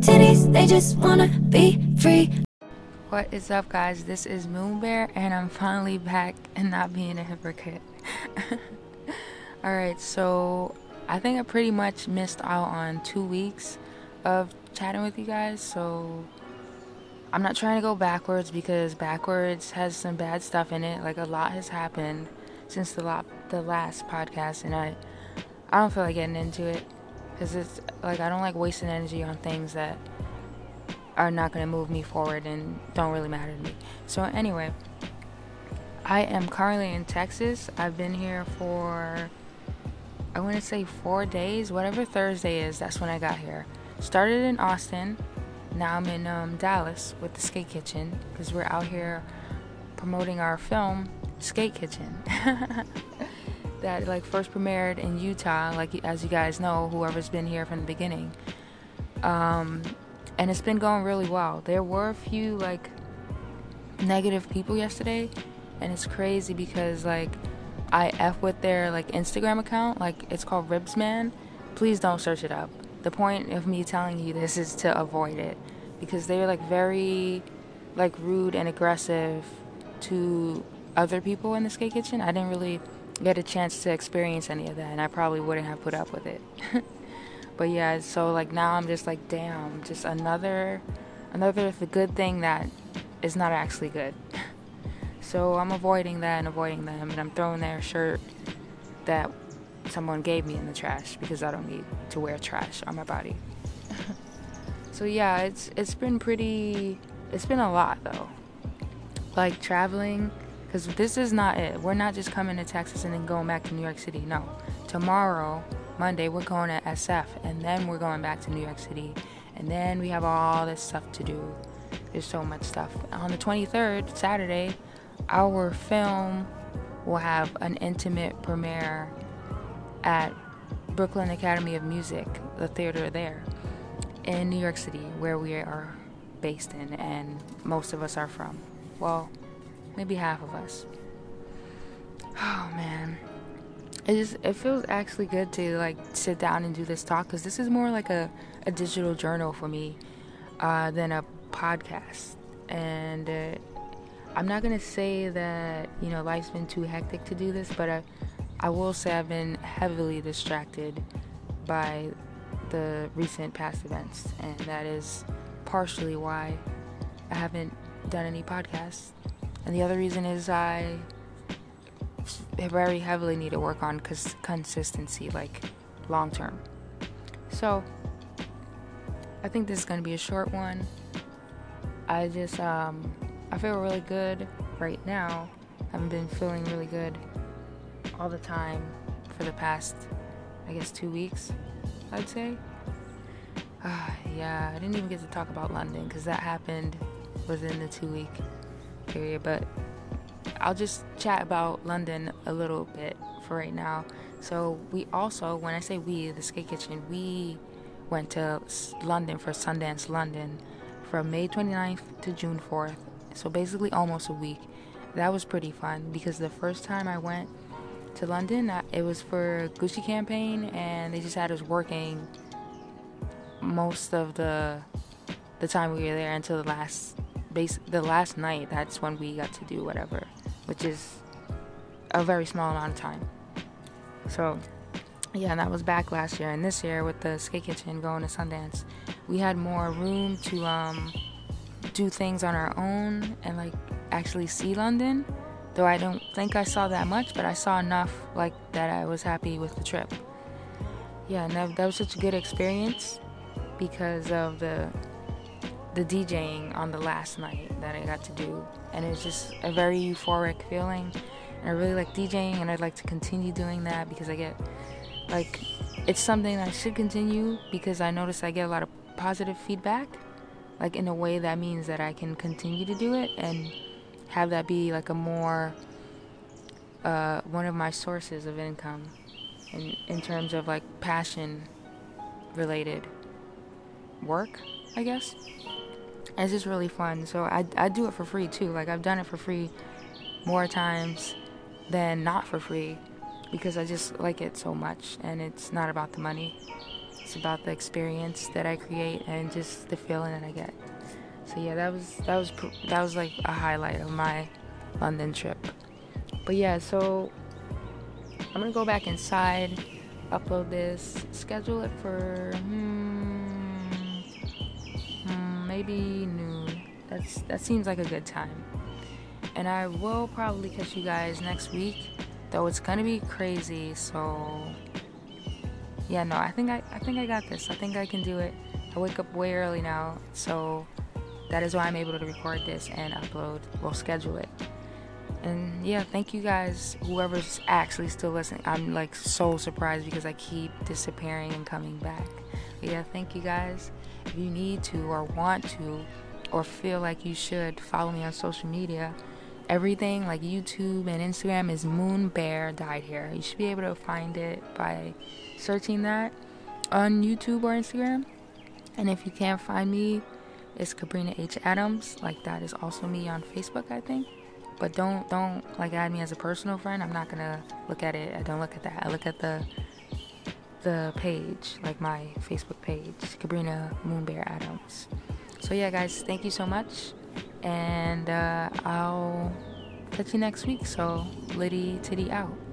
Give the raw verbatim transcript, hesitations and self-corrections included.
titties, they just wanna be free. What is up, guys? This is Moonbear, and I'm finally back and not being a hypocrite. Alright, so I think I pretty much missed out on two weeks of chatting with you guys, so I'm not trying to go backwards because backwards has some bad stuff in it. Like, a lot has happened since the, lot, the last podcast, and I, I don't feel like getting into it because it's like I don't like wasting energy on things that are not going to move me forward and don't really matter to me. So anyway, I am currently in Texas. I've been here for, I want to say four days, whatever Thursday is, that's when I got here. Started in Austin. Now I'm in um, Dallas with the Skate Kitchen because we're out here promoting our film, Skate Kitchen, that like first premiered in Utah, like as you guys know, whoever's been here from the beginning. Um, and it's been going really well. There were a few like negative people yesterday, and it's crazy because like I F with their like Instagram account, like it's called Ribs Man. Please don't search it up. The point of me telling you this is to avoid it because they're like very like rude and aggressive to other people in the Skate Kitchen. I didn't really get a chance to experience any of that, and I probably wouldn't have put up with it. But yeah, so like now I'm just like, damn, just another another the good thing that is not actually good. So I'm avoiding that and avoiding them, and I'm throwing their shirt that someone gave me in the trash because I don't need to wear trash on my body. So yeah, it's it's been pretty it's been a lot though, like traveling, because this is not it. We're not just coming to Texas and then going back to New York City. No, tomorrow, Monday, we're going to S F, and then we're going back to New York City, and then we have all this stuff to do. There's so much stuff. On the twenty-third, Saturday, our film will have an intimate premiere at Brooklyn Academy of Music, the theater there in New York City, where we are based in and most of us are from. Well, maybe half of us. Oh man, it just it feels actually good to like sit down and do this talk, because this is more like a, a digital journal for me uh, than a podcast. And uh, I'm not gonna say that, you know, life's been too hectic to do this, but I I will say I've been heavily distracted by the recent past events, and that is partially why I haven't done any podcasts. And the other reason is I very heavily need to work on cons- consistency, like long term. So I think this is going to be a short one. I just, um, I feel really good right now. I've been feeling really good all the time for the past, I guess, two weeks, I'd say. Uh, yeah, I didn't even get to talk about London because that happened within the two-week period, but I'll just chat about London a little bit for right now. So we also, when I say we, the Skate Kitchen, we went to London for Sundance London from May twenty-ninth to June fourth, so basically almost a week. That was pretty fun because the first time I went to London, it was for Gucci campaign, and they just had us working most of the the time we were there until the last base the last night. That's when we got to do whatever, which is a very small amount of time. So yeah, and that was back last year, and this year with the Skate Kitchen going to Sundance, we had more room to um do things on our own and like actually see London. Though I don't think I saw that much, but I saw enough like that I was happy with the trip. Yeah, and that, that was such a good experience because of the the DJing on the last night that I got to do, and it's just a very euphoric feeling. And I really like DJing, and I'd like to continue doing that because I get like it's something that I should continue because I notice I get a lot of positive feedback. Like in a way, that means that I can continue to do it and have that be like a more uh one of my sources of income in in terms of like passion related work, I guess. And it's just really fun. So I I do it for free too. Like I've done it for free more times than not for free because I just like it so much, and it's not about the money. It's about the experience that I create and just the feeling that I get. So yeah, that was that was that was like a highlight of my London trip. But yeah, so I'm gonna go back inside, upload this, schedule it for hmm, hmm, maybe noon. That's that seems like a good time. And I will probably catch you guys next week, though it's gonna be crazy. So yeah, no, I think I I think I got this. I think I can do it. I wake up way early now, so that is why I'm able to record this and upload. We'll schedule it. And yeah, thank you guys, whoever's actually still listening. I'm like so surprised because I keep disappearing and coming back. But yeah, thank you guys. If you need to or want to or feel like you should, follow me on social media. Everything like YouTube and Instagram is Moonbear Dyed Hair. You should be able to find it by searching that on YouTube or Instagram. And if you can't find me, it's Cabrina H. Adams. Like, that is also me on Facebook, I think. But don't, don't, like, add me as a personal friend. I'm not gonna look at it. I don't look at that. I look at the the page, like my Facebook page, Cabrina Moonbear Adams. So, yeah, guys, thank you so much. And uh, I'll catch you next week. So, Liddy Titty out.